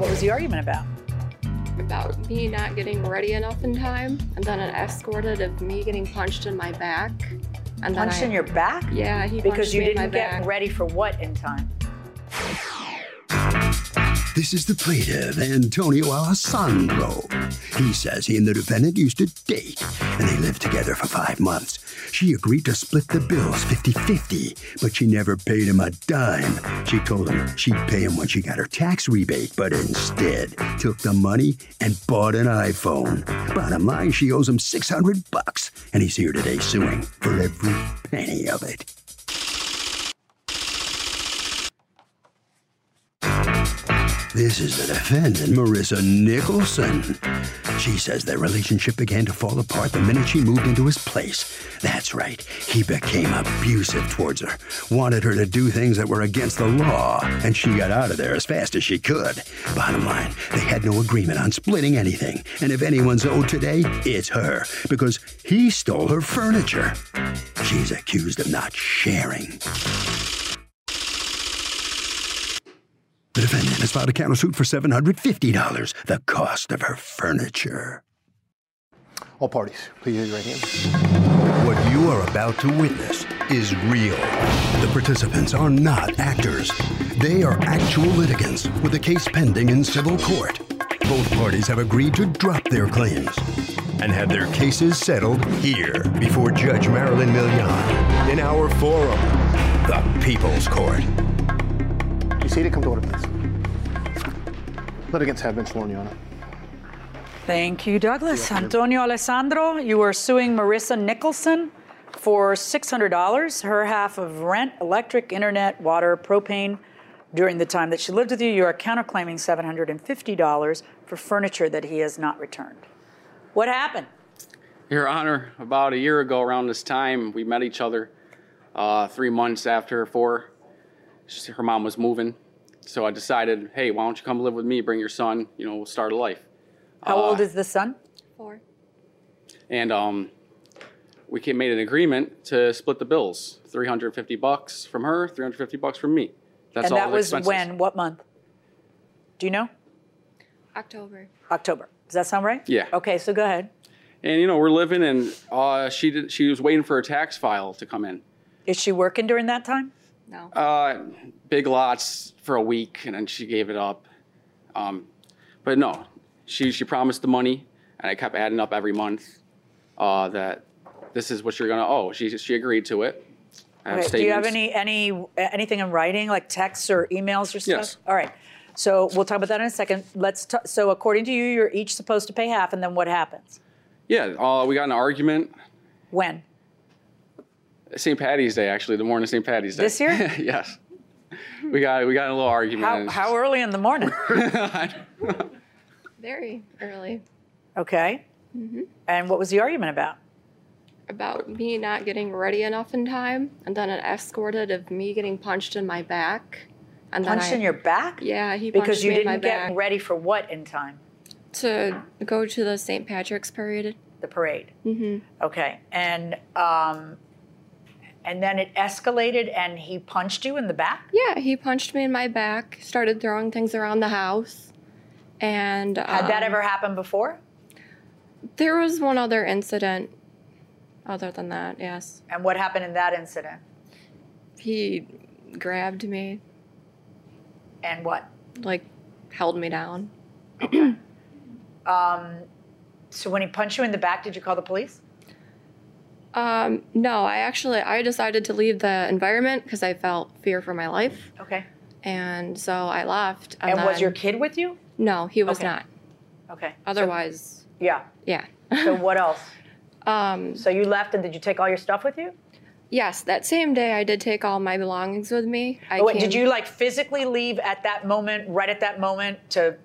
What was the argument about? About me not getting ready enough in time, and then an escorted of me getting punched in my back. And punched in your back? Yeah, he punched me in my back. Because you didn't get ready for what in time? This is the plaintiff, Antonio Alessandro. He says he and the defendant used to date, and they lived together for 5 months. She agreed to split the bills 50-50, but she never paid him a dime. She told him she'd pay him when she got her tax rebate, but instead took the money and bought an iPhone. Bottom line, she owes him $600, and he's here today suing for every penny of it. This is the defendant, Marissa Nicholson. She says their relationship began to fall apart the minute she moved into his place. That's right, he became abusive towards her, wanted her to do things that were against the law, and she got out of there as fast as she could. Bottom line, they had no agreement on splitting anything, and if anyone's owed today, it's her, because he stole her furniture. She's accused of not sharing. The defendant has filed a countersuit for $750, the cost of her furniture. All parties, please raise your hand. What you are about to witness is real. The participants are not actors. They are actual litigants with a case pending in civil court. Both parties have agreed to drop their claims and have their cases settled here before Judge Marilyn Million in our forum, the People's Court. You seated, come to order, please. Litigants have been sworn, Your Honor. Thank you, Douglas. Antonio Alessandro, you are suing Marissa Nicholson for $600, her half of rent, electric, internet, water, propane during the time that she lived with you. You are counterclaiming $750 for furniture that he has not returned. What happened? Your Honor, about a year ago around this time, we met each other 3 months after, four. Her mom was moving, so I decided, hey, why don't you come live with me, bring your son, you know, we'll start a life. How old is the son? 4. And we made an agreement to split the bills, $350 from her, $350 from me. That's all the expenses. And that was when? What month? Do you know? October. Does that sound right? Yeah. Okay, so go ahead. And, you know, we're living, and she was waiting for her tax file to come in. Is she working during that time? No. Big Lots for a week, and then she gave it up. But no, she promised the money, and I kept adding up every month that this is what you're gonna owe. She agreed to it. Okay. Do you have anything in writing, like texts or emails or stuff? Yes. All right. So we'll talk about that in a second. So according to you, you're each supposed to pay half, and then what happens? Yeah. We got in an argument. When? St. Paddy's Day, actually, the morning of St. Paddy's Day. This year? Yes. We got in a little argument. How early in the morning? Very early. Okay. Mm-hmm. And what was the argument about? About me not getting ready enough in time, and then an escorted of me getting punched in my back. And punched in your back? Yeah, he punched me in my back. Because you didn't get ready for what in time? To go to the St. Patrick's parade. The parade. Mm-hmm. Okay. And then it escalated, and he punched you in the back? Yeah, he punched me in my back, started throwing things around the house. And had that ever happened before? There was one other incident other than that, yes. And what happened in that incident? He grabbed me. And what? Like, held me down. Okay. So when he punched you in the back, did you call the police? No, I decided to leave the environment because I felt fear for my life. Okay. And so I left. And then, was your kid with you? No, he was not. Okay. Otherwise. So, yeah. Yeah. So what else? So you left, and did you take all your stuff with you? Yes, that same day I did take all my belongings with me. Did you like physically leave at that moment, right at that moment, to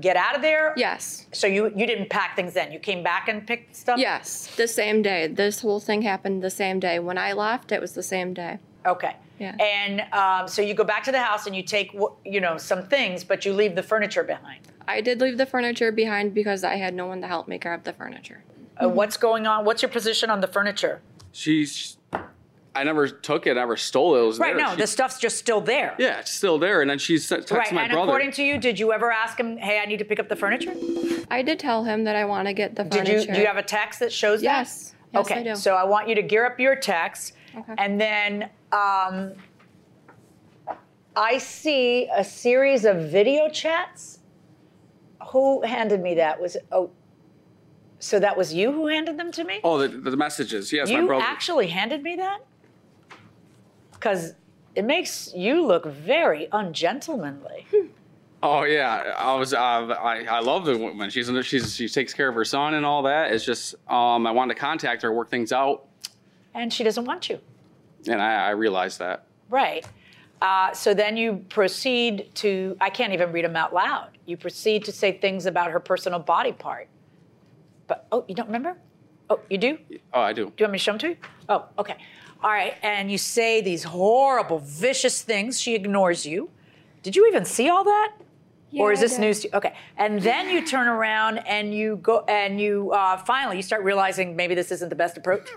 get out of there? Yes. So you didn't pack things then? You came back and picked stuff? Yes, the same day. This whole thing happened the same day. When I left, it was the same day. Okay. Yeah. And so you go back to the house and you take, some things, but you leave the furniture behind. I did leave the furniture behind because I had no one to help me grab the furniture. What's going on? What's your position on the furniture? I never took it. I never stole it. It was right, there. No, the stuff's just still there. Yeah, it's still there. And then she texted my brother. And according to you, did you ever ask him, hey, I need to pick up the furniture? I did tell him that I want to get the furniture. Do you have a text that shows that? Yes, okay, I do. So I want you to gear up your text. Okay. And then I see a series of video chats. Who handed me that? So that was you who handed them to me? Oh, the messages. Yes, my brother. You actually handed me that? Because it makes you look very ungentlemanly. Oh yeah, I love the woman. She takes care of her son and all that. It's just I wanted to contact her, work things out. And she doesn't want you. And I realized that. Right. So then you proceed to, I can't even read them out loud. You proceed to say things about her personal body part. But you don't remember? Oh, you do? Oh, I do. Do you want me to show them to you? Oh, okay. All right, and you say these horrible, vicious things. She ignores you. Did you even see all that? Yeah, or is this news to you? Okay, and then you turn around and you go, and you finally, you start realizing maybe this isn't the best approach.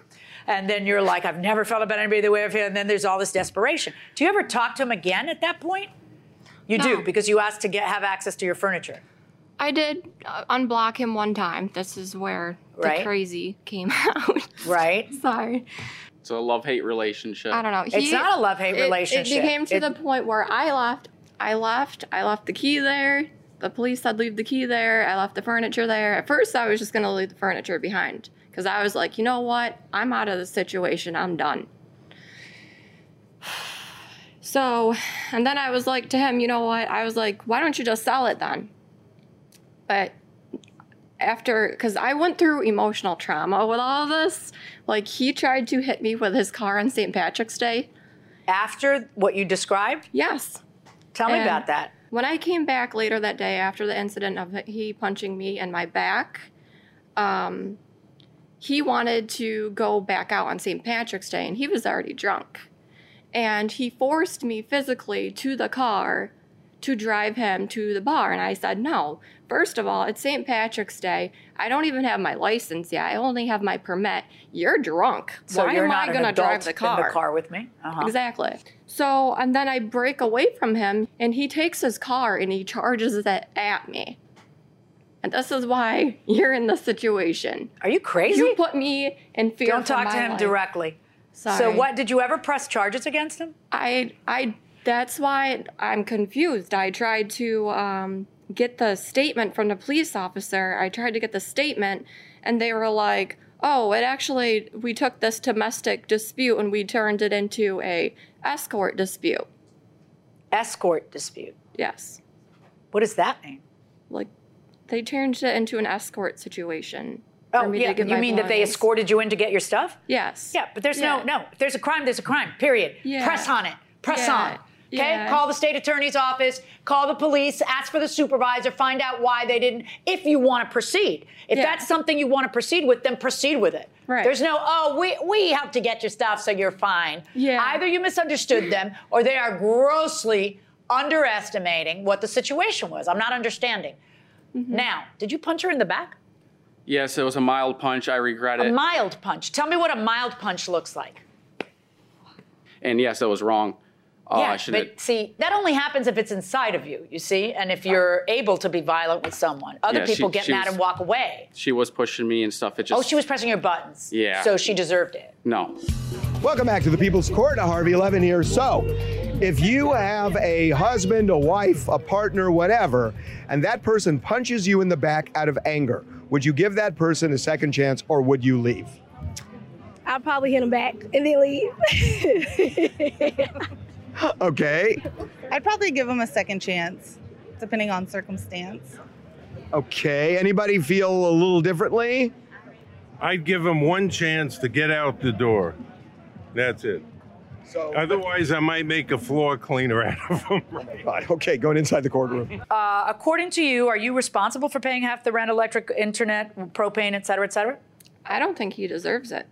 And then you're like, I've never felt about anybody the way I feel. And then there's all this desperation. Do you ever talk to him again at that point? You do, because you asked to have access to your furniture. I did unblock him one time. This is where the crazy came out. Right. Sorry. It's a love-hate relationship. I don't know. It's not a love-hate relationship. It became to the point where I left the key there. The police said leave the key there. I left the furniture there. At first, I was just going to leave the furniture behind because I was like, you know what? I'm out of this situation. I'm done. So, and then I was like to him, you know what? I was like, why don't you just sell it then? But because I went through emotional trauma with all this. Like, he tried to hit me with his car on St. Patrick's Day. After what you described? Yes. Tell me about that. When I came back later that day after the incident of he punching me in my back, he wanted to go back out on St. Patrick's Day, and he was already drunk. And he forced me physically to the car to drive him to the bar. And I said, no, first of all, it's St. Patrick's Day. I don't even have my license yet. I only have my permit. You're drunk. So why am I going to drive the car? In the car with me? Uh-huh. Exactly. So, and then I break away from him, and he takes his car, and he charges it at me. And this is why you're in this situation. Are you crazy? You put me in fear. Don't talk to him directly. Sorry. So what, did you ever press charges against him? That's why I'm confused. I tried to get the statement from the police officer. I tried to get the statement, and they were like, oh, we took this domestic dispute and we turned it into a escort dispute. Escort dispute? Yes. What does that mean? Like, they changed it into an escort situation. Oh, yeah, you mean that they escorted you in to get your stuff? Yes. Yeah, but there's no. If there's a crime, there's a crime, period. Yeah. Press on it. Press on. Okay, Call the state attorney's office, call the police, ask for the supervisor, find out why they didn't, if you want to proceed. If that's something you want to proceed with, then proceed with it. Right. There's no, we helped to get your stuff, so you're fine. Yeah. Either you misunderstood them, or they are grossly underestimating what the situation was. I'm not understanding. Mm-hmm. Now, did you punch her in the back? Yes, it was a mild punch. I regret it. A mild punch. Tell me what a mild punch looks like. And yes, that was wrong. See, that only happens if it's inside of you, you see, and if you're able to be violent with someone. Other people get mad and walk away. She was pushing me and stuff. It just, she was pressing your buttons. Yeah. So she deserved it. No. Welcome back to The People's Court. Harvey Levin here. So if you have a husband, a wife, a partner, whatever, and that person punches you in the back out of anger, would you give that person a second chance or would you leave? I'll probably hit him back and then leave. Okay. I'd probably give him a second chance, depending on circumstance. Okay. Anybody feel a little differently? I'd give him one chance to get out the door. That's it. So, otherwise, I might make a floor cleaner out of him. Right. Okay, going inside the courtroom. According to you, are you responsible for paying half the rent, electric, internet, propane, et cetera, et cetera? I don't think he deserves it.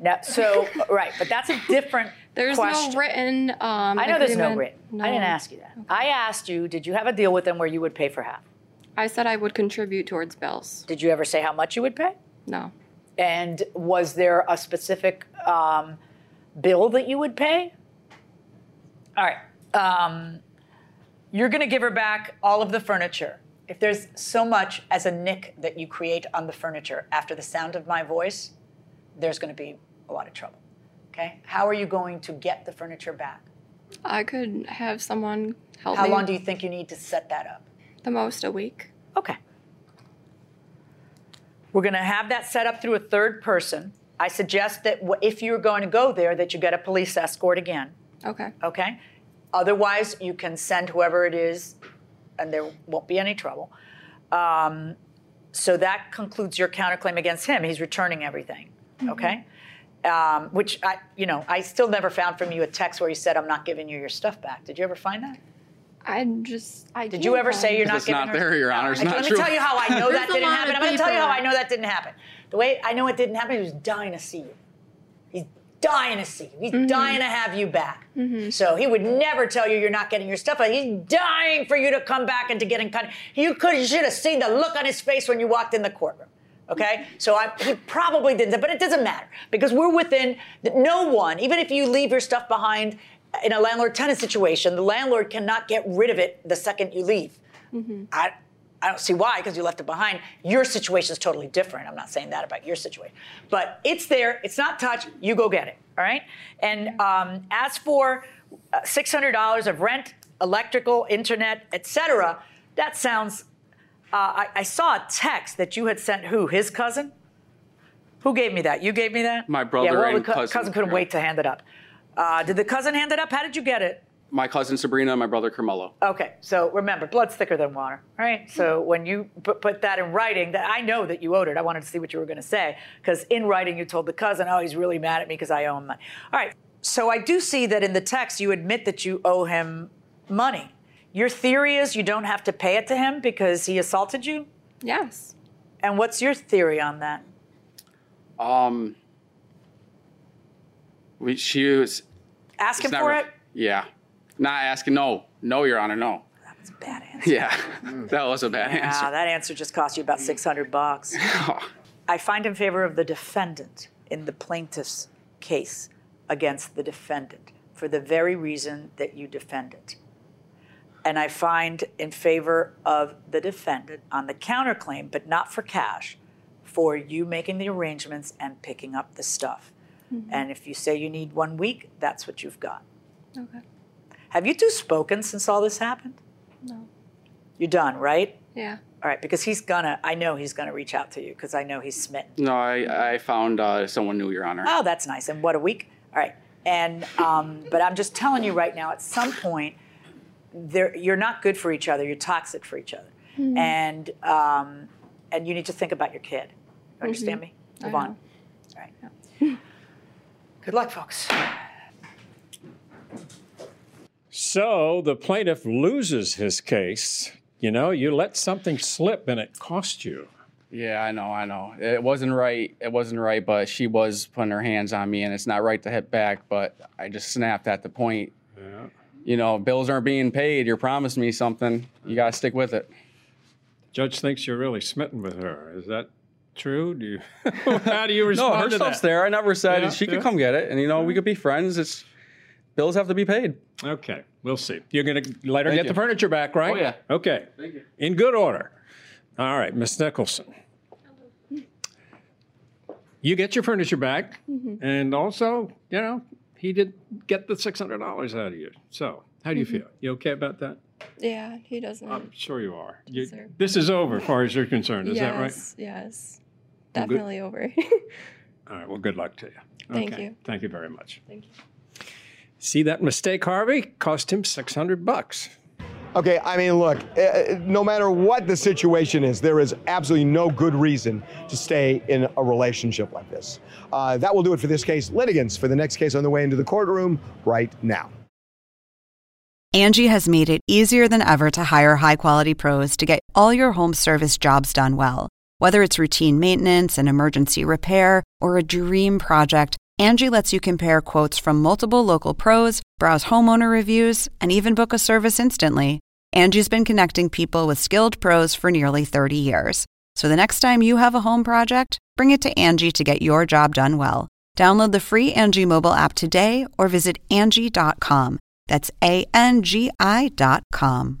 No, so, right, but that's a different question. No written I know there's no written. No. I didn't ask you that. Okay. I asked you, did you have a deal with them where you would pay for half? I said I would contribute towards bills. Did you ever say how much you would pay? No. And was there a specific bill that you would pay? All right. You're going to give her back all of the furniture. If there's so much as a nick that you create on the furniture after the sound of my voice, there's going to be a lot of trouble, okay? How are you going to get the furniture back? I could have someone help me. How long do you think you need to set that up? The most a week. Okay. We're going to have that set up through a third person. I suggest that if you're going to go there, that you get a police escort again. Okay. Okay? Otherwise, you can send whoever it is, and there won't be any trouble. So that concludes your counterclaim against him. He's returning everything. Okay? Mm-hmm. Which, I still never found from you a text where you said, I'm not giving you your stuff back. Did you ever find that? Did you ever say you're not giving her? It's not there, Your Honor. It's not true. Let me tell you how I know that didn't happen. I'm going to tell you how I know that didn't happen. The way I know it didn't happen, he was dying to see you. He's dying to see you. He's mm-hmm. dying to have you back. Mm-hmm. So he would never tell you you're not getting your stuff. He's dying for you to come back and to get in contact. You should have seen the look on his face when you walked in the courtroom. Okay, so he probably didn't, but it doesn't matter because we're within no one. Even if you leave your stuff behind in a landlord-tenant situation, the landlord cannot get rid of it the second you leave. Mm-hmm. I don't see why, because you left it behind. Your situation is totally different. I'm not saying that about your situation, but it's there. It's not touched. You go get it. All right. And as for $600 of rent, electrical, internet, etc., that sounds. I saw a text that you had sent who? His cousin? Who gave me that? You gave me that? My brother and cousin. Cousin couldn't wait to hand it up. Did the cousin hand it up? How did you get it? My cousin Sabrina and my brother Carmelo. Okay, so remember, blood's thicker than water, right? So when you put that in writing, that I know that you owed it. I wanted to see what you were going to say because in writing you told the cousin, oh, he's really mad at me because I owe him money. All right, so I do see that in the text you admit that you owe him money. Your theory is you don't have to pay it to him because he assaulted you? Yes. And what's your theory on that? She was... Asking for it? Yeah. Not asking, no. No, Your Honor, no. That was a bad answer. Yeah, that was a bad answer. Yeah, that answer just cost you about $600. I find in favor of the defendant in the plaintiff's case against the defendant for the very reason that you defended. And I find in favor of the defendant on the counterclaim, but not for cash, for you making the arrangements and picking up the stuff. Mm-hmm. And if you say you need 1 week, that's what you've got. Okay. Have you two spoken since all this happened? No. You're done, right? Yeah. All right, because I know he's gonna reach out to you because I know he's smitten. No, I found someone new, Your Honor. Oh, that's nice. And what, a week? All right. And but I'm just telling you right now, at some point, you're not good for each other. You're toxic for each other. Mm-hmm. And you need to think about your kid. Understand me? Move on. All right. Yeah. Good luck, folks. So the plaintiff loses his case. You know, you let something slip and it cost you. Yeah, I know. It wasn't right, but she was putting her hands on me, and it's not right to hit back, but I just snapped at the point. Yeah. You know, bills aren't being paid. You're promising me something. You got to stick with it. The judge thinks you're really smitten with her. Is that true? How do you respond to that? No, her stuff's there. I never said she could come get it. And, we could be friends. It's Bills have to be paid. Okay, we'll see. You're going to let her get the furniture back, right? Oh, yeah. Okay. Thank you. In good order. All right, Ms. Nicholson. You get your furniture back, and also, you know, he did get the $600 out of you. So, how do you feel? You okay about that? Yeah, he doesn't. I'm sure you are. This is over as far as you're concerned. Is that right? Yes, definitely over. All right, well, good luck to you. Thank you. Thank you very much. Thank you. See that mistake, Harvey? Cost him $600. Okay, I mean, look, no matter what the situation is, there is absolutely no good reason to stay in a relationship like this. That will do it for this case. Litigants for the next case on the way into the courtroom right now. Angie has made it easier than ever to hire high-quality pros to get all your home service jobs done well. Whether it's routine maintenance, an emergency repair, or a dream project, Angie lets you compare quotes from multiple local pros, browse homeowner reviews, and even book a service instantly. Angie's been connecting people with skilled pros for nearly 30 years. So the next time you have a home project, bring it to Angie to get your job done well. Download the free Angie mobile app today or visit Angie.com. That's ANGI.com.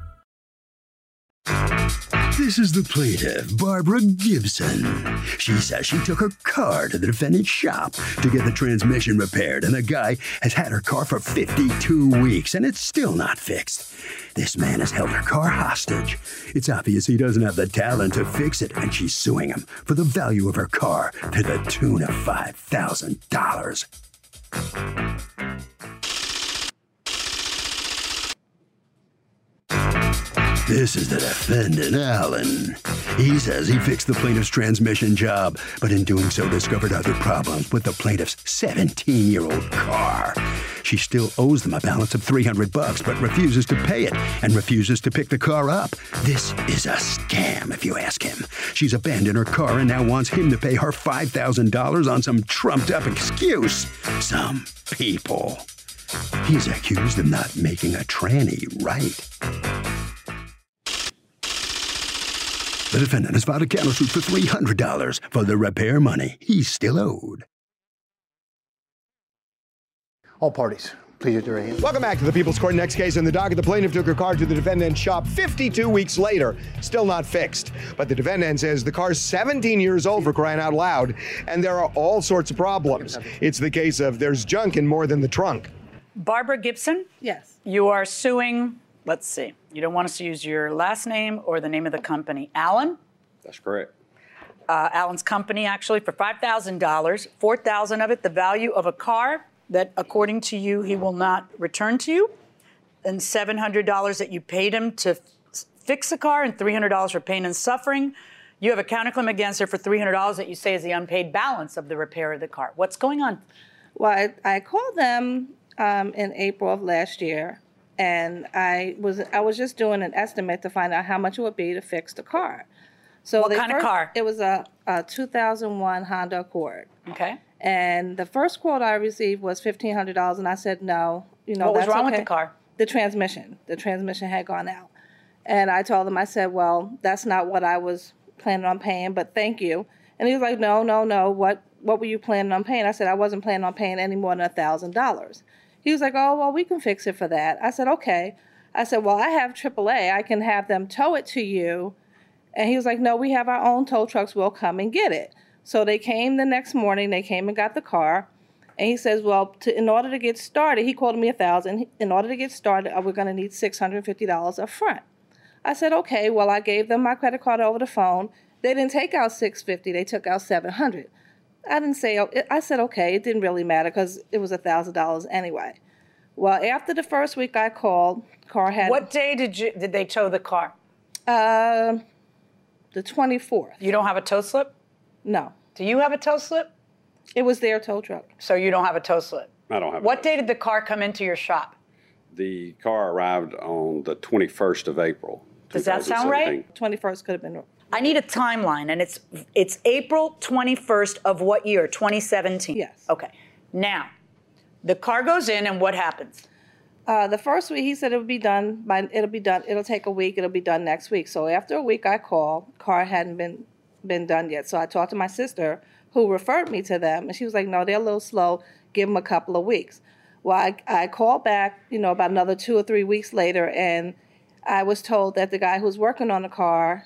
This is the plaintiff, Barbara Gibson. She says she took her car to the defendant's shop to get the transmission repaired, and the guy has had her car for 52 weeks, and it's still not fixed. This man has held her car hostage. It's obvious he doesn't have the talent to fix it, and she's suing him for the value of her car to the tune of $5,000. This is the defendant, Alan. He says he fixed the plaintiff's transmission job, but in doing so discovered other problems with the plaintiff's 17-year-old car. She still owes them a balance of $300, but refuses to pay it and refuses to pick the car up. This is a scam, if you ask him. She's abandoned her car and now wants him to pay her $5,000 on some trumped-up excuse. Some people. He's accused of not making a tranny right. The defendant has filed a countersuit for $300 for the repair money he's still owed. All parties, please raise your hands. Welcome back to the People's Court. Next case in the docket, the plaintiff took her car to the defendant's shop 52 weeks later, still not fixed. But the defendant says the car's 17 years old, for crying out loud, and there are all sorts of problems. It's the case of there's junk in more than the trunk. Barbara Gibson? Yes. You are suing... Let's see. You don't want us to use your last name or the name of the company. Alan? That's correct. Alan's company, actually, for $5,000, $4,000 of it, the value of a car that, according to you, he will not return to you, and $700 that you paid him to fix the car, and $300 for pain and suffering. You have a counterclaim against her for $300 that you say is the unpaid balance of the repair of the car. What's going on? Well, I called them in April of last year. And I was just doing an estimate to find out how much it would be to fix the car. So what kind of car? It was a 2001 Honda Accord. Okay. And the first quote I received was $1,500, and I said no. You know, what was wrong with the car? The transmission. The transmission had gone out. And I told him, I said, well, that's not what I was planning on paying, but thank you. And he was like, no. What were you planning on paying? I said, I wasn't planning on paying any more than $1,000. He was like, oh, well, we can fix it for that. I said, okay. I said, well, I have AAA. I can have them tow it to you. And he was like, no, we have our own tow trucks. We'll come and get it. So they came the next morning. They came and got the car. And he says, well, in order to get started, he quoted me $1,000. In order to get started, we're going to need $650 up front. I said, okay. Well, I gave them my credit card over the phone. They didn't take out $650. They took out $700. I didn't say, I said, okay, it didn't really matter because it was $1,000 anyway. Well, after the first week I called, car had... What day did they tow the car? The 24th. You don't have a tow slip? No. Do you have a tow slip? It was their tow truck. So you don't have a tow slip? I don't have. What day did the car come into your shop? The car arrived on the 21st of April. Does that sound right? 21st could have been. I need a timeline, and it's April 21st of what year? 2017? Yes. Okay. Now, the car goes in, and what happens? The first week, he said it'll be done. It'll take a week. It'll be done next week. So after a week, I called. Car hadn't been done yet. So I talked to my sister, who referred me to them, and she was like, no, they're a little slow. Give them a couple of weeks. Well, I called back, about another 2 or 3 weeks later, and I was told that the guy who's working on the car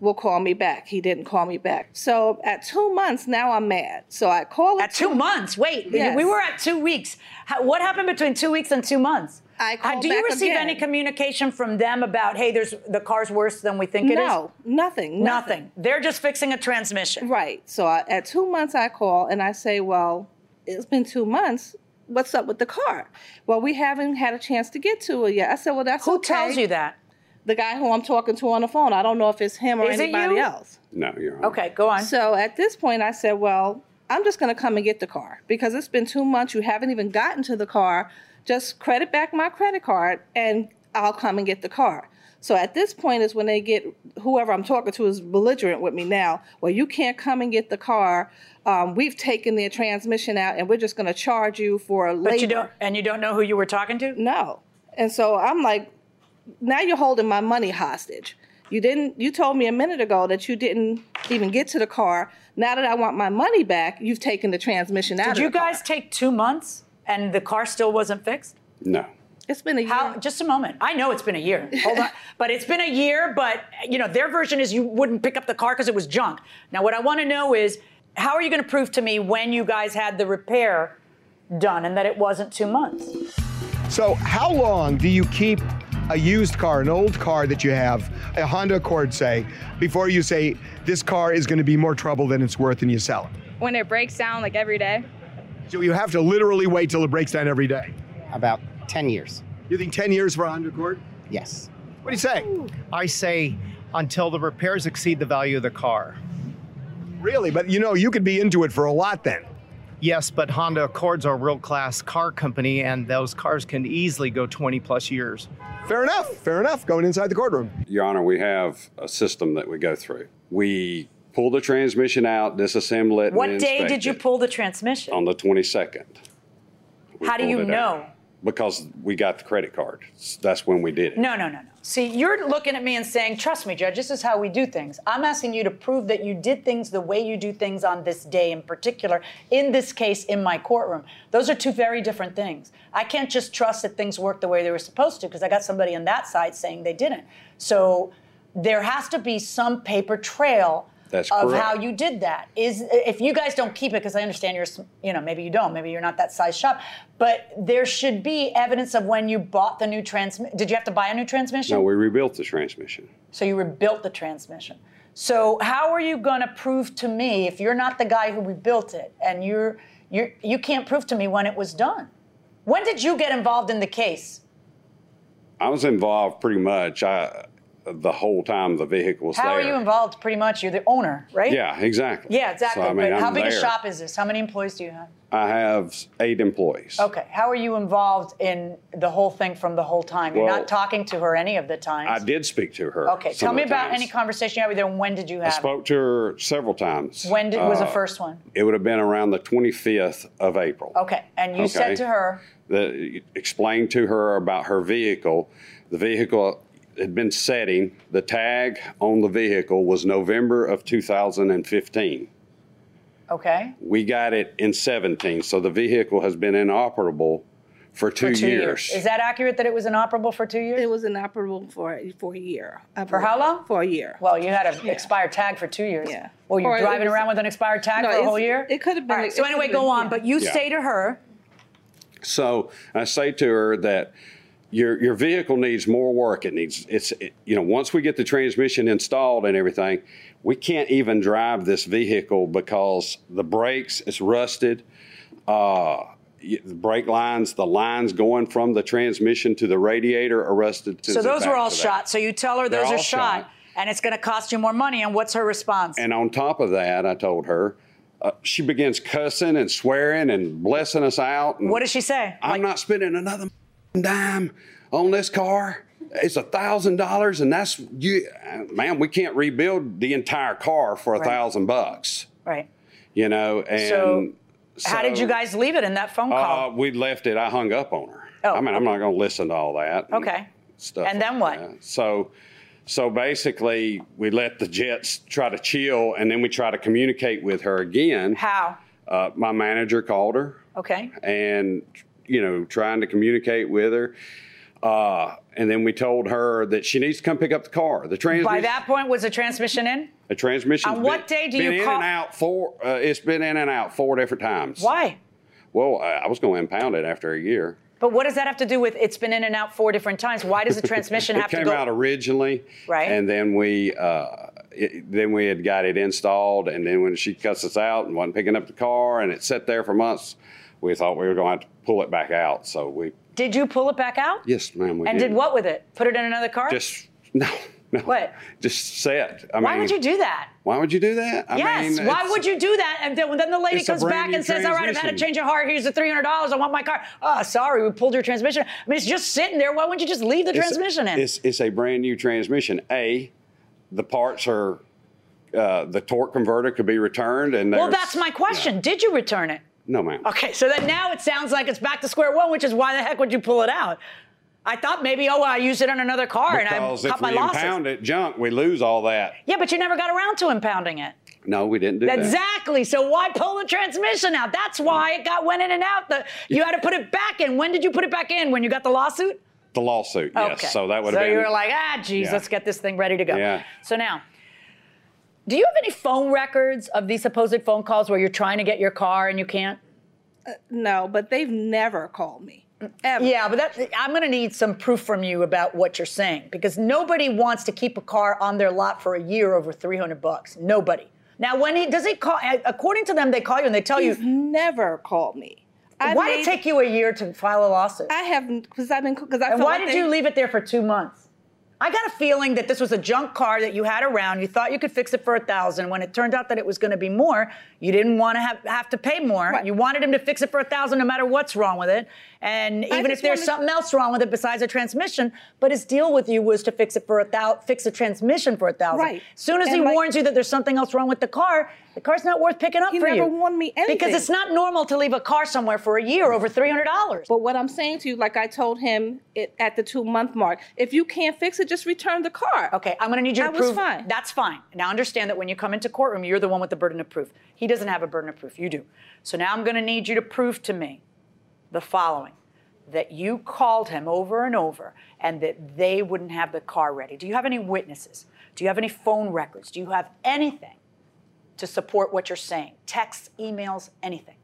will call me back. He didn't call me back. So at 2 months, now I'm mad. So I call at 2 months? Wait, yes. We were at 2 weeks. What happened between 2 weeks and 2 months? I called back. Do you receive any communication from them about, hey, the car's worse than we think it is? No, nothing. They're just fixing a transmission. Right. So at 2 months, I call, and I say, well, it's been 2 months. What's up with the car? Well, we haven't had a chance to get to it yet. I said, well, that's okay. Who tells you that? The guy who I'm talking to on the phone. I don't know if it's him or anybody else. No, you're on. Okay, go on. So at this point, I said, well, I'm just going to come and get the car because it's been 2 months. You haven't even gotten to the car. Just credit back my credit card, and I'll come and get the car. So at this point is when they get, whoever I'm talking to is belligerent with me now. Well, you can't come and get the car. We've taken their transmission out, and we're just going to charge you for labor. But you don't know who you were talking to? No. And so I'm like, now you're holding my money hostage. You told me a minute ago that you didn't even get to the car. Now that I want my money back, you've taken the transmission out of the car. Did you guys take 2 months and the car still wasn't fixed? No. It's been a year. Just a moment. I know it's been a year. Hold on. But it's been a year, but, their version is you wouldn't pick up the car because it was junk. Now, what I want to know is, how are you going to prove to me when you guys had the repair done and that it wasn't 2 months? So how long do you keep a used car, an old car that you have, a Honda Accord, say, before you say, this car is going to be more trouble than it's worth and you sell it? When it breaks down, like every day. So you have to literally wait till it breaks down every day? About 10 years. You think 10 years for a Honda Accord? Yes. What do you say? I say until the repairs exceed the value of the car. Really? But you could be into it for a lot then. Yes, but Honda Accords are a world-class car company, and those cars can easily go 20-plus years. Fair enough, going inside the courtroom. Your Honor, we have a system that we go through. We pull the transmission out, disassemble it, What day did you pull the transmission? On the 22nd. How do you know? Because we got the credit card. That's when we did it. No. See, you're looking at me and saying, trust me, Judge, this is how we do things. I'm asking you to prove that you did things the way you do things on this day in particular, in this case, in my courtroom. Those are two very different things. I can't just trust that things work the way they were supposed to because I got somebody on that side saying they didn't. So there has to be some paper trail of how you did that. If you guys don't keep it, because I understand you're, maybe you don't, maybe you're not that size shop, but there should be evidence of when you bought the new transmission. Did you have to buy a new transmission? No, we rebuilt the transmission. So you rebuilt the transmission. So how are you going to prove to me if you're not the guy who rebuilt it and you can't prove to me when it was done? When did you get involved in the case? I was involved pretty much. The whole time the vehicle was there. How are you involved pretty much? You're the owner, right? Yeah, exactly. Yeah, exactly. So, but how big a shop is this? How many employees do you have? I have 8 employees. Okay. How are you involved in the whole thing from the whole time? You're not talking to her any of the times. I did speak to her. Okay. Tell me about any conversation you had with her and when did you have it? I spoke to her several times. When was the first one? It would have been around the 25th of April. Okay. And you said to her? Explained to her about her vehicle. The vehicle had been setting. The tag on the vehicle was November of 2015. Okay. We got it in 2017, so the vehicle has been inoperable for two years. Is that accurate that it was inoperable for 2 years? It was inoperable for a year. For how long? For a year. Well, you had an expired tag for 2 years. Yeah. Well, you're driving around with an expired tag for a whole year? It could have been. Right, so anyway, go on. Yeah. But you say to her. So I say to her that your vehicle needs more work. Once we get the transmission installed and everything, we can't even drive this vehicle because the brakes, it's rusted. The brake lines, the lines going from the transmission to the radiator are rusted. So those were all shot. So you tell her those are shot and it's going to cost you more money. And what's her response? And on top of that, I told her, She begins cussing and swearing and blessing us out. And what does she say? I'm not spending another dime on this car. It's $1,000, and that's you, ma'am. We can't rebuild the entire car for $1,000 bucks. Right. You know, and so how did you guys leave it in that phone call? We left it. I hung up on her. Oh, I mean, I'm not going to listen to all that. And stuff. And then like what? That. So basically, we let the jets try to chill, and then we try to communicate with her again. How? My manager called her. Okay. And, you know, trying to communicate with her. And then we told her that she needs to come pick up the car. The transmission. By that point, was the transmission in? The transmission. On what day do you call? It's been in and out 4 different times. Why? Well, I was going to impound it after a year. But what does that have to do with it's been in and out 4 different times? Why does the transmission have to go? It came out originally, right? And then we had got it installed, and then when she cussed us out and wasn't picking up the car, and it sat there for months, we thought we were going to have to pull it back out. So we did. You pull it back out? Yes, ma'am. We did what with it? Put it in another car? No. What? Just set. Why would you do that? Why would you do that? I mean, why would you do that? And then the lady comes back and says, all right, I've had a change of heart. Here's the $300. I want my car. Oh, sorry, we pulled your transmission. I mean, it's just sitting there. Why wouldn't you just leave the transmission in? It's a brand new transmission. The parts are, the torque converter could be returned. And well, that's my question. Yeah. Did you return it? No, ma'am. Okay, so then now it sounds like it's back to square one, which is why the heck would you pull it out? I thought maybe, I used it on another car because and I cut my losses. Because if we impound it junk, we lose all that. Yeah, but you never got around to impounding it. No, we didn't do that. Exactly. So why pull the transmission out? That's why it went in and out. You had to put it back in. When did you put it back in? When you got the lawsuit? The lawsuit, yes. Okay. So that would have been... So you were like, let's get this thing ready to go. Yeah. So now... Do you have any phone records of these supposed phone calls where you're trying to get your car and you can't? No, but they've never called me, ever. Yeah, but I'm going to need some proof from you about what you're saying, because nobody wants to keep a car on their lot for a year over $300. Nobody. Now, according to them, they call you and they tell you. He's never called me. Why did it take you a year to file a lawsuit? I haven't, because I've been, because I feel like did you leave it there for 2 months? I got a feeling that this was a junk car that you had around. You thought you could fix it for $1,000. When it turned out that it was going to be more, you didn't want to have to pay more. Right. You wanted him to fix it for $1,000 no matter what's wrong with it. And even if there's something else wrong with it besides a transmission, but his deal with you was to fix it for fix a transmission for $1,000. Right. Soon as he warns you that there's something else wrong with the car, the car's not worth picking up for you. He never warned me anything. Because it's not normal to leave a car somewhere for a year over $300. But what I'm saying to you, like I told him at the 2-month mark, if you can't fix it, just return the car. Okay, I'm going to need you to prove. That was fine. That's fine. Now understand that when you come into courtroom, you're the one with the burden of proof. He doesn't have a burden of proof. You do. So now I'm going to need you to prove to me the following, that you called him over and over and that they wouldn't have the car ready. Do you have any witnesses? Do you have any phone records? Do you have anything to support what you're saying? Texts, emails, anything?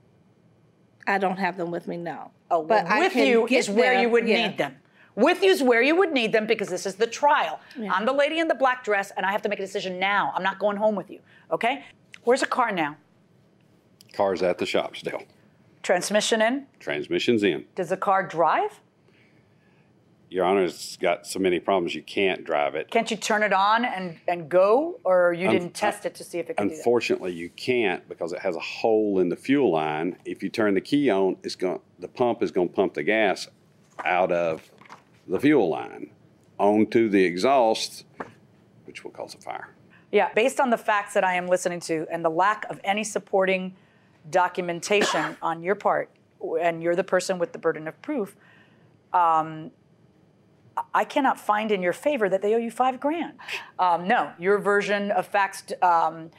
I don't have them with me, no. Oh, well, but with you is where you would need them. With you is where you would need them, because this is the trial. Yeah. I'm the lady in the black dress, and I have to make a decision now. I'm not going home with you, okay? Where's the car now? Car's at the shop still. Transmission in? Transmission's in. Does the car drive? Your Honor, it's got so many problems you can't drive it. Can't you turn it on and go, or you didn't test it to see if it can do that? Unfortunately, you can't, because it has a hole in the fuel line. If you turn the key on, the pump is going to pump the gas out of the fuel line onto the exhaust, which will cause a fire. Yeah, based on the facts that I am listening to and the lack of any supporting documentation on your part, and you're the person with the burden of proof, I cannot find in your favor that they owe you $5,000. No, your version of facts, not only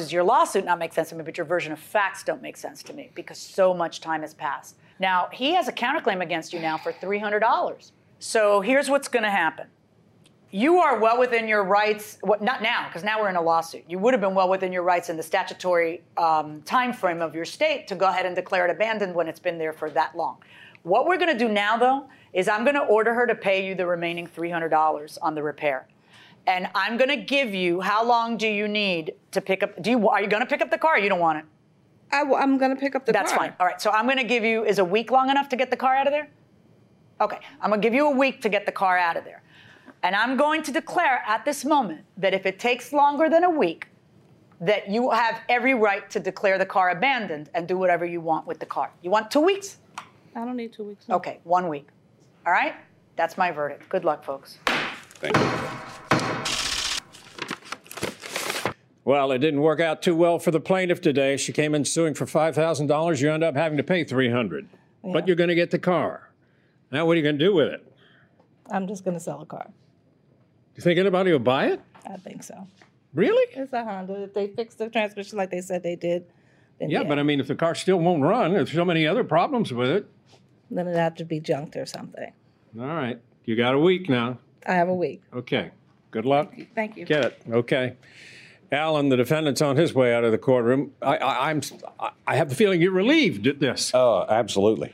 does your lawsuit not make sense to me, but your version of facts don't make sense to me, because so much time has passed. Now, he has a counterclaim against you now for $300. So here's what's going to happen. You are well within your rights, not now, because now we're in a lawsuit. You would have been well within your rights in the statutory time frame of your state to go ahead and declare it abandoned when it's been there for that long. What we're going to do now, though, is I'm going to order her to pay you the remaining $300 on the repair. And I'm going to give you, how long do you need to pick up? Are you going to pick up the car or you don't want it? I'm going to pick up the car. That's fine. All right, so I'm going to give you, is a week long enough to get the car out of there? Okay, I'm gonna give you a week to get the car out of there. And I'm going to declare at this moment that if it takes longer than a week, that you have every right to declare the car abandoned and do whatever you want with the car. You want 2 weeks? I don't need 2 weeks. No. Okay, 1 week. All right? That's my verdict. Good luck, folks. Thank you. Well, it didn't work out too well for the plaintiff today. She came in suing for $5,000. You end up having to pay $300. Yeah. But you're going to get the car. Now, what are you going to do with it? I'm just going to sell a car. You think anybody will buy it? I think so. Really? It's a Honda. If they fix the transmission like they said they did, then yeah. But I mean, if the car still won't run, there's so many other problems with it. Then it'd have to be junked or something. All right. You got a week now. I have a week. Okay. Good luck. Thank you. Get it. Okay. Alan, the defendant's on his way out of the courtroom. I have the feeling you're relieved at this. Oh, absolutely.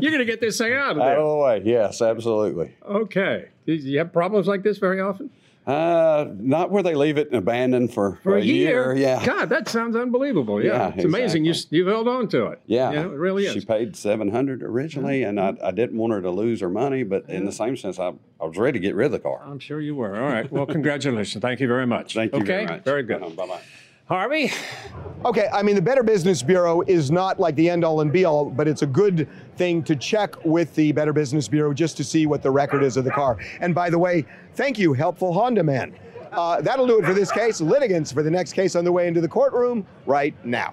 You're going to get this thing out of there. Out of the way. Yes, absolutely. Okay. Do you have problems like this very often? Not where they leave it abandoned for a year. Yeah. God, that sounds unbelievable. Yeah, yeah, it's exactly. Amazing. You've held on to it. Yeah, you know, it really is. She paid $700 originally, mm-hmm. and I didn't want her to lose her money, but yeah. in the same sense, I was ready to get rid of the car. I'm sure you were. All right. Well, congratulations. Thank you very much. Thank you very much. Very good. Bye-bye. Harvey? Okay, I mean, the Better Business Bureau is not like the end-all and be-all, but it's a good thing to check with the Better Business Bureau just to see what the record is of the car. And by the way, thank you, helpful Honda man. That'll do it for this case. Litigants for the next case on the way into the courtroom right now.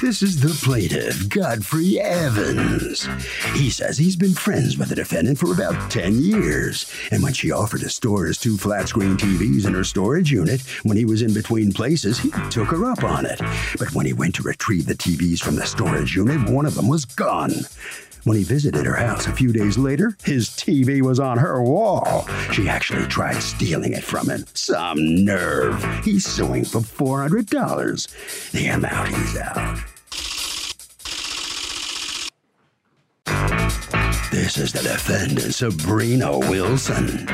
This is the plaintiff, Godfrey Evans. He says he's been friends with the defendant for about 10 years. And when she offered to store his 2 flat-screen TVs in her storage unit, when he was in between places, he took her up on it. But when he went to retrieve the TVs from the storage unit, one of them was gone. When he visited her house a few days later, his TV was on her wall. She actually tried stealing it from him. Some nerve. He's suing for $400. The amount he's out. This is the defendant, Sabrina Wilson.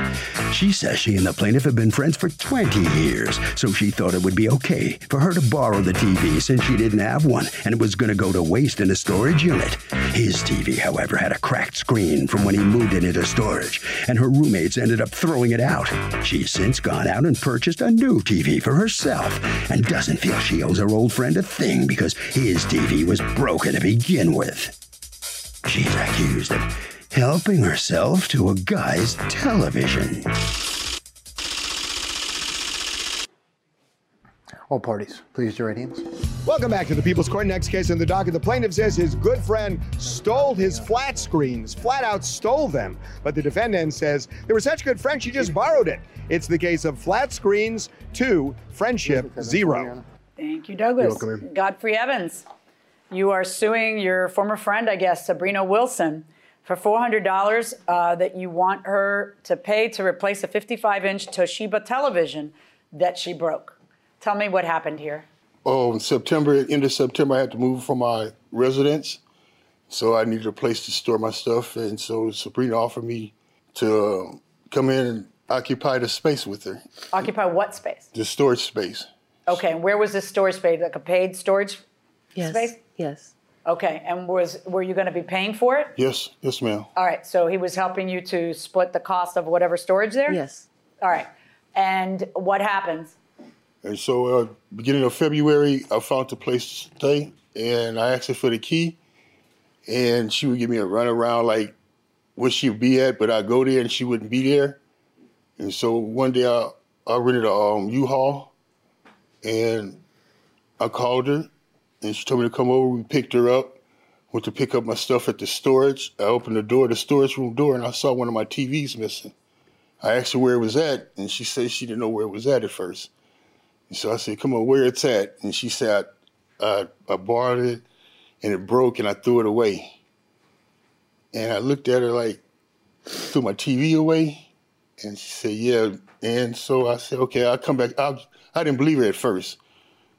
She says she and the plaintiff have been friends for 20 years, so she thought it would be okay for her to borrow the TV since she didn't have one and it was going to go to waste in a storage unit. His TV, however, had a cracked screen from when he moved it into storage, and her roommates ended up throwing it out. She's since gone out and purchased a new TV for herself and doesn't feel she owes her old friend a thing because his TV was broken to begin with. She's accused of helping herself to a guy's television. All parties, please raise your right hands. Welcome back to the People's Court. Next case on the docket, the plaintiff says his good friend stole his flat screens, flat out stole them. But the defendant says they were such good friends, she just borrowed it. It's the case of Flat Screens 2, Friendship 0. Thank you, Douglas. You're welcome. Godfrey Evans. You are suing your former friend, I guess, Sabrina Wilson, for $400 that you want her to pay to replace a 55-inch Toshiba television that she broke. Tell me what happened here. Oh, in September, end of September, I had to move from my residence, so I needed a place to store my stuff, and so Sabrina offered me to come in and occupy the space with her. Occupy what space? The storage space. Okay, and where was this storage space, like a paid storage space? Yes. Okay, and were you going to be paying for it? Yes, yes, ma'am. All right, so he was helping you to split the cost of whatever storage there? Yes. All right, and what happens? And so, beginning of February, I found a place to stay, and I asked her for the key, and she would give me a runaround, like where she would be at, but I'd go there and she wouldn't be there. And so one day I rented a U-Haul, and I called her. And she told me to come over. We picked her up. Went to pick up my stuff at the storage. I opened the door, the storage room door, and I saw one of my TVs missing. I asked her where it was at, and she said she didn't know where it was at first. And so I said, come on, where it's at? And she said, I borrowed it, and it broke, and I threw it away. And I looked at her like, threw my TV away? And she said, yeah. And so I said, okay, I'll come back. I didn't believe her at first.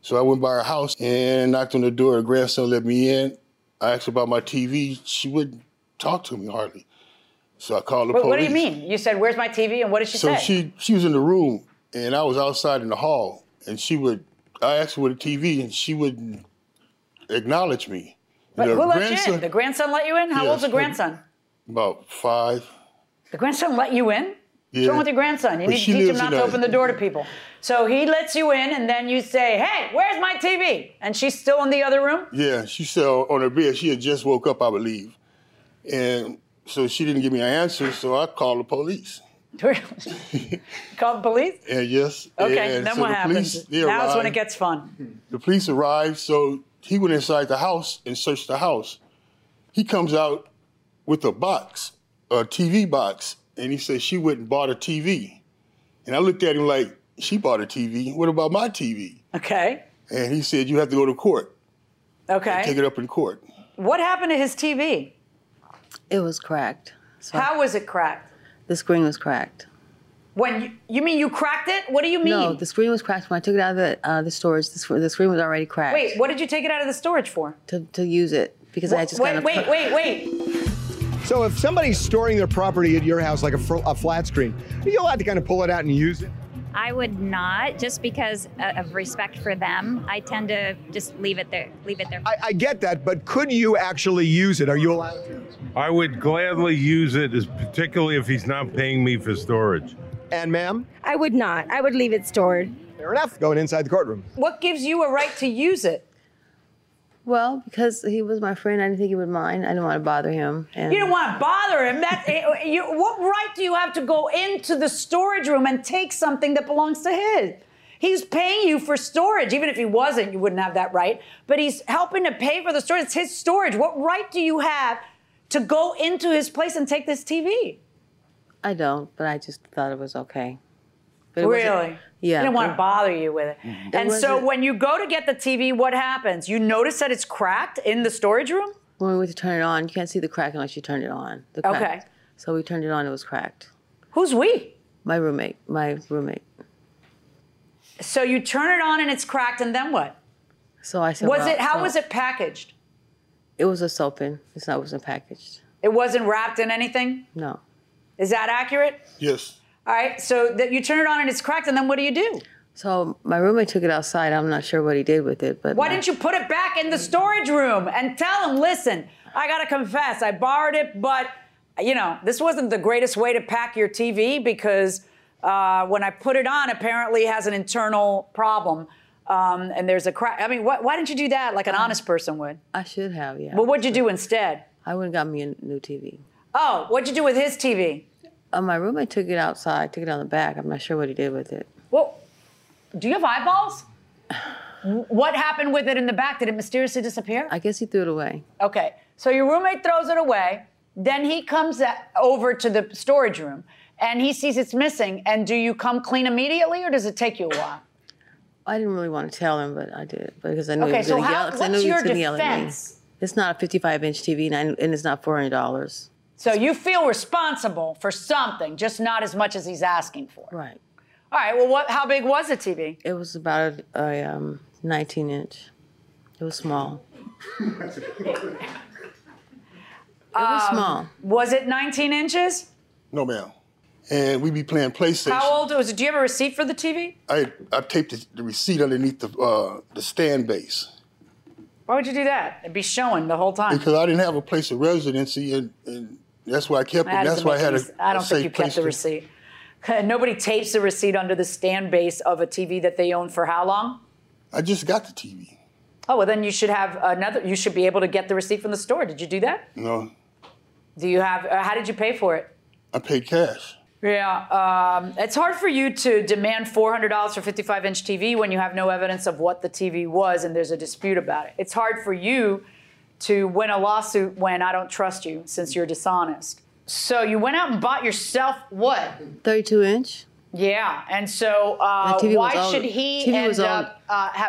So I went by her house and knocked on the door. Her grandson let me in. I asked about my TV. She wouldn't talk to me hardly. So I called the police. What do you mean? You said, where's my TV? And what did she say? So she was in the room, and I was outside in the hall. And I asked her with the TV, and she wouldn't acknowledge me. But who let you in? The grandson let you in? How old's the grandson? About 5. The grandson let you in? Yeah. What's wrong with your grandson? You need to teach him not to open the door to people. So he lets you in, and then you say, hey, where's my TV? And she's still in the other room? Yeah, she's still on her bed. She had just woke up, I believe. And so she didn't give me an answer, so I called the police. Called the police? Yeah, yes. Okay, and then so what happens? Now is when it gets fun. The police arrived, so he went inside the house and searched the house. He comes out with a box, a TV box, and he said she went and bought a TV. And I looked at him like, she bought a TV? What about my TV? Okay. And he said, you have to go to court. Okay. Take it up in court. What happened to his TV? It was cracked. So how was it cracked? The screen was cracked. When you mean you cracked it? What do you mean? No, the screen was cracked. When I took it out of the storage, the screen was already cracked. Wait, what did you take it out of the storage for? To use it, because I had just kind of... Wait. So if somebody's storing their property at your house, like a flat screen, are you allowed to kind of pull it out and use it? I would not, just because of respect for them. I tend to just leave it there. I get that, but could you actually use it? Are you allowed to? I would gladly use it, particularly if he's not paying me for storage. And ma'am? I would not. I would leave it stored. Fair enough. Going inside the courtroom. What gives you a right to use it? Well, because he was my friend, I didn't think he would mind. I didn't want to bother him. You didn't want to bother him? What right do you have to go into the storage room and take something that belongs to his? He's paying you for storage. Even if he wasn't, you wouldn't have that right. But he's helping to pay for the storage. It's his storage. What right do you have to go into his place and take this TV? I don't, but I just thought it was okay. But really? Yeah. I didn't want to bother you with it. Mm-hmm. And so when you go to get the TV, what happens? You notice that it's cracked in the storage room? When we went to turn it on, you can't see the crack unless you turn it on. Okay. So we turned it on, it was cracked. Who's we? My roommate. So you turn it on and it's cracked, and then what? So I said, how was it packaged? It was a soap in. It wasn't packaged. It wasn't wrapped in anything? No. Is that accurate? Yes. All right, so you turn it on and it's cracked, and then what do you do? So my roommate took it outside. I'm not sure what he did with it, but... Why didn't you put it back in the storage room and tell him, listen, I got to confess, I borrowed it, but, this wasn't the greatest way to pack your TV because when I put it on, apparently it has an internal problem, and there's a crack. I mean, why didn't you do that like an honest person would? I should have, yeah. Well, what'd you do instead? I went and got me a new TV. Oh, what'd you do with his TV? My roommate took it outside, took it on the back. I'm not sure what he did with it. Well, do you have eyeballs? What happened with it in the back? Did it mysteriously disappear? I guess he threw it away. Okay, so your roommate throws it away. Then he comes over to the storage room, and he sees it's missing. And do you come clean immediately, or does it take you a while? I didn't really want to tell him, but I did, because I knew he was going to yell at me. Okay, so what's your defense? It's not a 55-inch TV, and it's not $400. So you feel responsible for something, just not as much as he's asking for. Right. All right, well, how big was the TV? It was about a 19-inch. It was small. It was small. Was it 19 inches? No, ma'am. And we'd be playing PlayStation. How old was it? Do you have a receipt for the TV? I taped the receipt underneath the stand base. Why would you do that? It'd be showing the whole time. Because I didn't have a place of residency, and that's why I kept it. That's why I had a I don't think you kept the receipt. Nobody tapes the receipt under the stand base of a TV that they own for how long? I just got the TV. Oh, well, then you should have another. You should be able to get the receipt from the store. Did you do that? No. Do you have? How did you pay for it? I paid cash. Yeah, it's hard for you to demand $400 for a 55-inch TV when you have no evidence of what the TV was and there's a dispute about it. It's hard for you to win a lawsuit when I don't trust you since you're dishonest. So you went out and bought yourself what? 32-inch. Yeah, and so why should he end up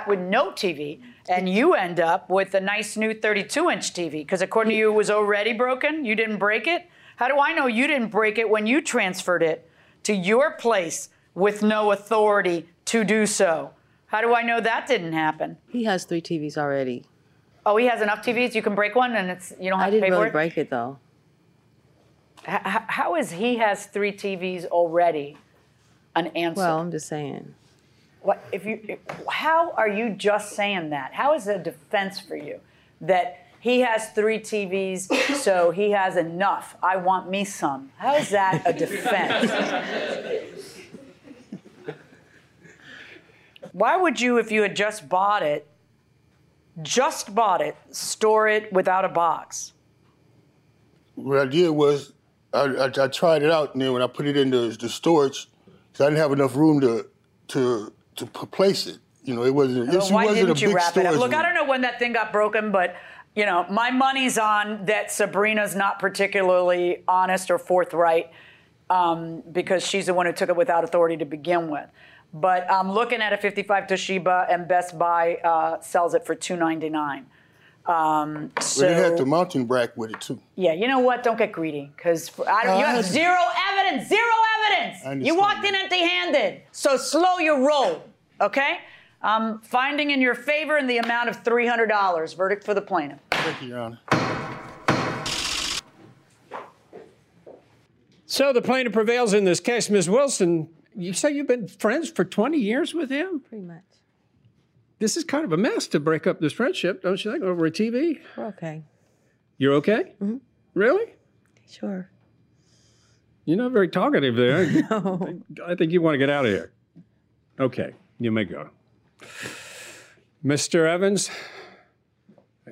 with no TV and you end up with a nice new 32-inch TV? Because according to you, it was already broken? You didn't break it? How do I know you didn't break it when you transferred it to your place with no authority to do so. How do I know that didn't happen? He has 3 TVs already. Oh, he has enough TVs? You can break one and it's you don't have to pay for it? I didn't really break it, though. How is he has 3 TVs already an answer? Well, I'm just saying. What, how are you just saying that? How is the defense for you that he has 3 TVs, so he has enough? I want me some. How is that a defense? Why would you, if you had just bought it, store it without a box? What I did was I tried it out, and then when I put it in the storage, because I didn't have enough room to place it. You know, it wasn't. Well, why didn't you wrap it up? Look, I don't know when that thing got broken, but you know, my money's on that Sabrina's not particularly honest or forthright because she's the one who took it without authority to begin with. But I'm looking at a 55 Toshiba, and Best Buy sells it for $299. So it had the mountain bracket with it too. Yeah, you know what? Don't get greedy, because you have zero evidence. Zero evidence. You walked in empty-handed. So slow your roll, okay? Finding in your favor in the amount of $300. Verdict for the plaintiff. Thank you, Your Honor. So the plaintiff prevails in this case. Ms. Wilson. You say you've been friends for 20 years with him? Pretty much. This is kind of a mess to break up this friendship, don't you think, over a TV? We're okay. You're okay? Mm-hmm. Really? Sure. You're not very talkative there. No. I think you want to get out of here. Okay, you may go. Mr. Evans,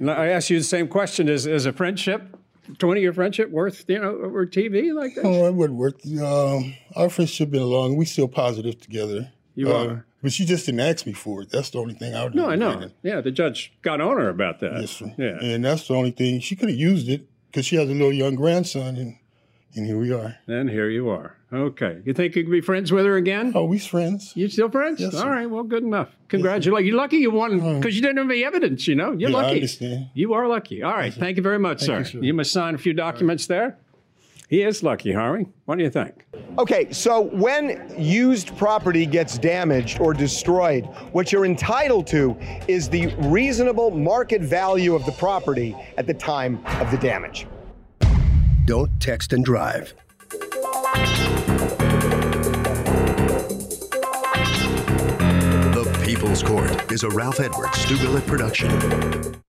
I asked you the same question. Is a friendship, 20-year friendship worth, you know, over TV like that? Oh, it wouldn't work. Our friendship been long. We still positive together. You are. But she just didn't ask me for it. That's the only thing I would No, I know. Thinking. Yeah, the judge got on her about that. Yes, sir. Yeah. And that's the only thing. She could have used it because she has a little young grandson, and here we are. And here you are. Okay. You think you could be friends with her again? Oh, we're friends. You still friends? Yes, sir. All right. Well, good enough. Congratulations. Yes, you're lucky you won because you didn't have any evidence, you know. You're lucky. I understand. You are lucky. All right. Yes, thank you very much, sir. You must sign a few documents there. He is lucky, Harvey. What do you think? Okay, so when used property gets damaged or destroyed, what you're entitled to is the reasonable market value of the property at the time of the damage. Don't text and drive. The People's Court is a Ralph Edwards, Stu Billett production.